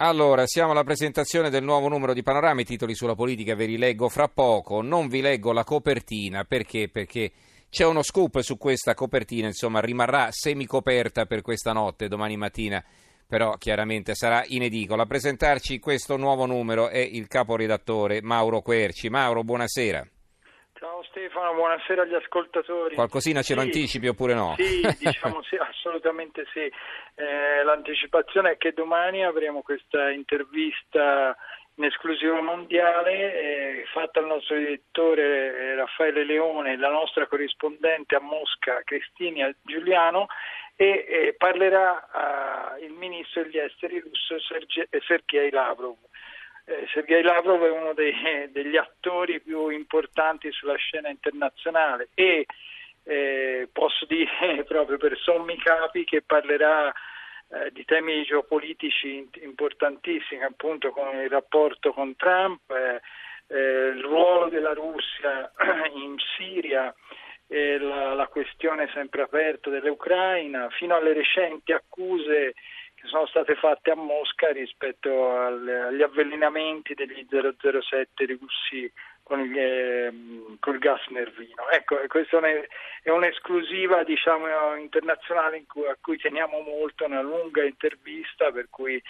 Allora, siamo alla presentazione del nuovo numero di Panorama, i titoli sulla politica ve li leggo fra poco, non vi leggo la copertina, perché c'è uno scoop su questa copertina, insomma rimarrà semicoperta per questa notte, domani mattina però chiaramente sarà in edicola. A presentarci questo nuovo numero è il caporedattore Mauro Querci. Mauro, buonasera. Ciao Stefano, buonasera agli ascoltatori. Qualcosina ce l'anticipi oppure no? Sì, diciamo sì, assolutamente sì. L'anticipazione è che domani avremo questa intervista in esclusiva mondiale fatta al nostro direttore Raffaele Leone, la nostra corrispondente a Mosca Cristina Giuliano, e parlerà il ministro degli esteri russo Sergey Lavrov. Sergey Lavrov è uno degli attori più importanti sulla scena internazionale e posso dire proprio per sommi capi che parlerà di temi geopolitici importantissimi, appunto come il rapporto con Trump, il ruolo della Russia in Siria, la questione sempre aperta dell'Ucraina, fino alle recenti accuse che sono state fatte a Mosca rispetto agli avvelenamenti degli 007 russi col gas nervino. Ecco, questa è un'esclusiva, diciamo, internazionale a cui teniamo molto, una lunga intervista per cui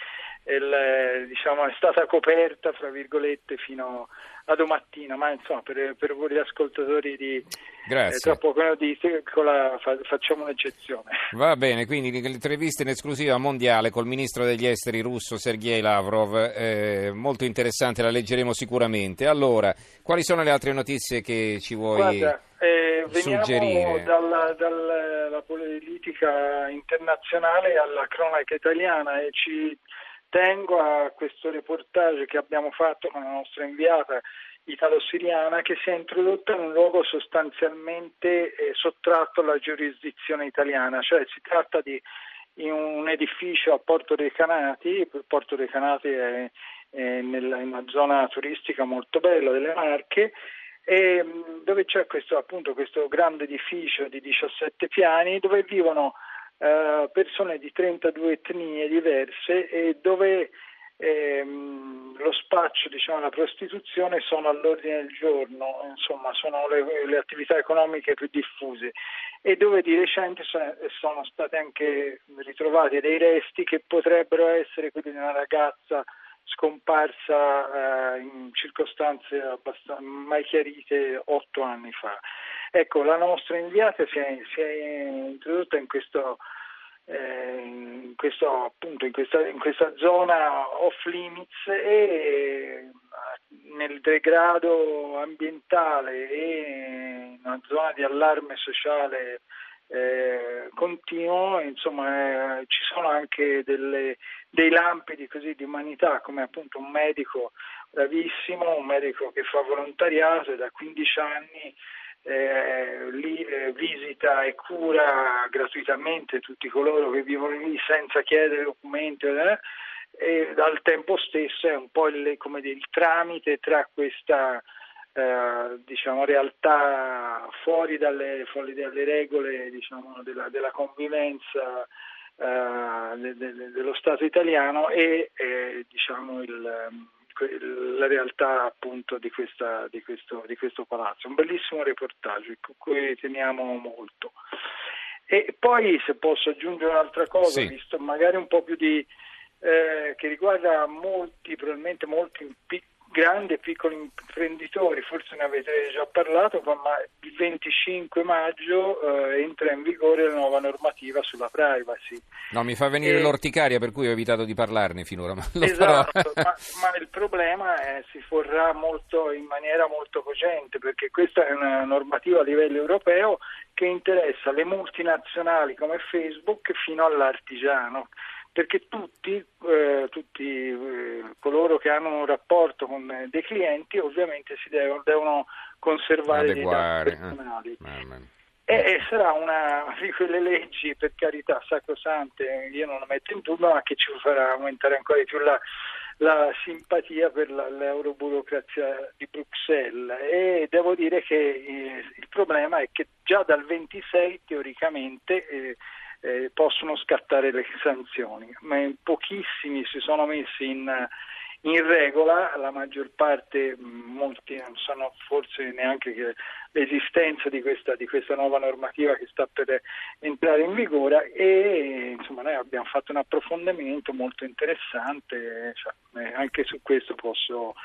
diciamo è stata coperta, fra virgolette, fino a domattina, ma insomma per voi ascoltatori di Tra Poco in Edicola facciamo un'eccezione. Va bene, quindi l'intervista in esclusiva mondiale col ministro degli esteri russo Sergey Lavrov, molto interessante, la leggeremo sicuramente. Allora, quali sono le altre notizie che ci vuoi suggerire? Veniamo dalla politica internazionale alla cronaca italiana e ci tengo a questo reportage che abbiamo fatto con la nostra inviata italo-siriana che si è introdotta in un luogo sostanzialmente sottratto alla giurisdizione italiana, cioè si tratta di un edificio a Porto dei Canati. Porto dei Canati è in una zona turistica molto bella delle Marche, e dove c'è questo grande edificio di 17 piani dove vivono persone di 32 etnie diverse e dove lo spaccio, diciamo, la prostituzione sono all'ordine del giorno, insomma sono le attività economiche più diffuse, e dove di recente sono state anche ritrovati dei resti che potrebbero essere quelli di una ragazza scomparsa in circostanze mai chiarite 8 anni fa. Ecco, la nostra inviata si è introdotta in questa zona off limits e nel degrado ambientale e in una zona di allarme sociale continuo, insomma ci sono anche dei lampi di umanità, come appunto un medico bravissimo, un medico che fa volontariato e da 15 anni visita e cura gratuitamente tutti coloro che vivono lì senza chiedere documenti, e al tempo stesso è un po' il tramite tra questa diciamo realtà fuori dalle regole, diciamo, della convivenza dello Stato italiano e diciamo la realtà appunto di questo palazzo. Un bellissimo reportage con cui teniamo molto. E poi, se posso aggiungere un'altra cosa, sì, visto magari un po' più di che riguarda probabilmente molti grandi e piccoli imprenditori, forse ne avete già parlato, ma il 25 maggio entra in vigore la nuova normativa sulla privacy. No, mi fa venire l'orticaria, per cui ho evitato di parlarne finora. Esatto, ma il problema si porrà in maniera molto cogente, perché questa è una normativa a livello europeo che interessa le multinazionali come Facebook fino all'artigiano, perché tutti coloro che hanno un rapporto con dei clienti ovviamente si devono conservare dei dati personali. E sarà una di quelle leggi, per carità, sacrosante, io non la metto in dubbio, ma che ci farà aumentare ancora di più la simpatia per l'euroburocrazia di Bruxelles. E devo dire che il problema è che già dal 26 teoricamente possono scattare le sanzioni, ma in pochissimi si sono messi in regola, la maggior parte, molti non sanno forse neanche che l'esistenza di questa nuova normativa che sta per entrare in vigore, e insomma noi abbiamo fatto un approfondimento molto interessante, cioè, anche su questo possiamo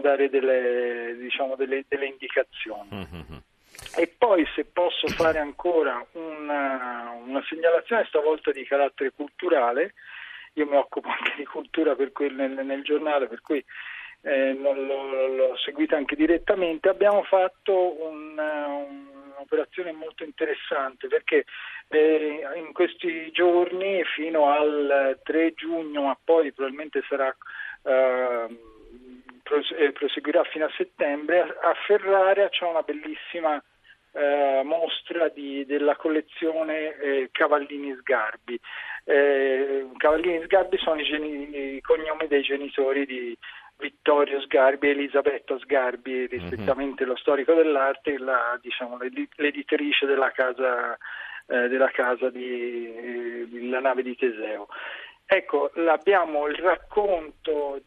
dare delle indicazioni. Mm-hmm. E poi, se posso fare ancora una segnalazione, stavolta di carattere culturale. Io mi occupo anche di cultura per cui nel giornale, per cui l'ho seguita anche direttamente. Abbiamo fatto un'operazione molto interessante, perché in questi giorni, fino al 3 giugno, ma poi probabilmente sarà proseguirà fino a settembre, a Ferrara c'è una bellissima mostra della collezione Cavallini Sgarbi. Cavallini Sgarbi sono i cognomi dei genitori di Vittorio Sgarbi e Elisabetta Sgarbi, rispettivamente lo storico dell'arte e l'editrice della casa di La Nave di Teseo. Ecco, abbiamo il racconto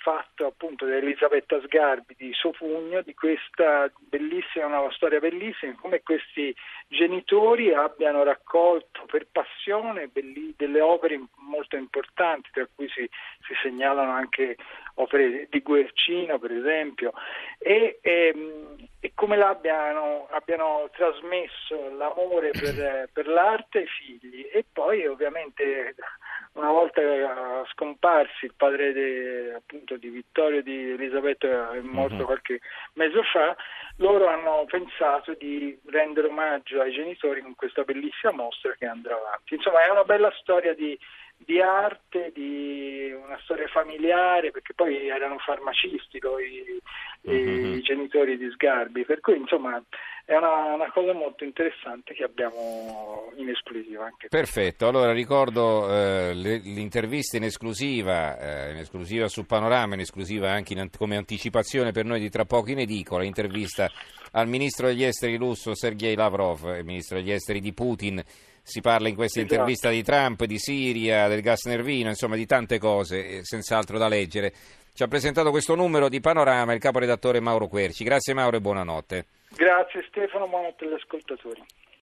fatto appunto da Elisabetta Sgarbi di suo pugno, di questa bellissima, una storia bellissima, come questi genitori abbiano raccolto per passione delle opere molto importanti, tra cui si segnalano anche opere di Guercino, per esempio, e come abbiano trasmesso l'amore per l'arte ai figli. E poi ovviamente, una volta scomparsi, il padre appunto di Vittorio e di Elisabetta è morto qualche mese fa, loro hanno pensato di rendere omaggio ai genitori con questa bellissima mostra che andrà avanti. Insomma, è una bella storia di arte, di una storia familiare, perché poi erano farmacisti i genitori di Sgarbi, per cui insomma è una cosa molto interessante che abbiamo in esclusiva anche. Perfetto, allora ricordo l'intervista in esclusiva su Panorama, in esclusiva anche come anticipazione per noi di Tra Poco in Edicola, intervista al ministro degli esteri russo Sergey Lavrov, ministro degli esteri di Putin. Si parla in questa intervista di Trump, di Siria, del gas nervino, insomma di tante cose, senz'altro da leggere. Ci ha presentato questo numero di Panorama il caporedattore Mauro Querci. Grazie Mauro e buonanotte. Grazie Stefano, buonanotte agli ascoltatori.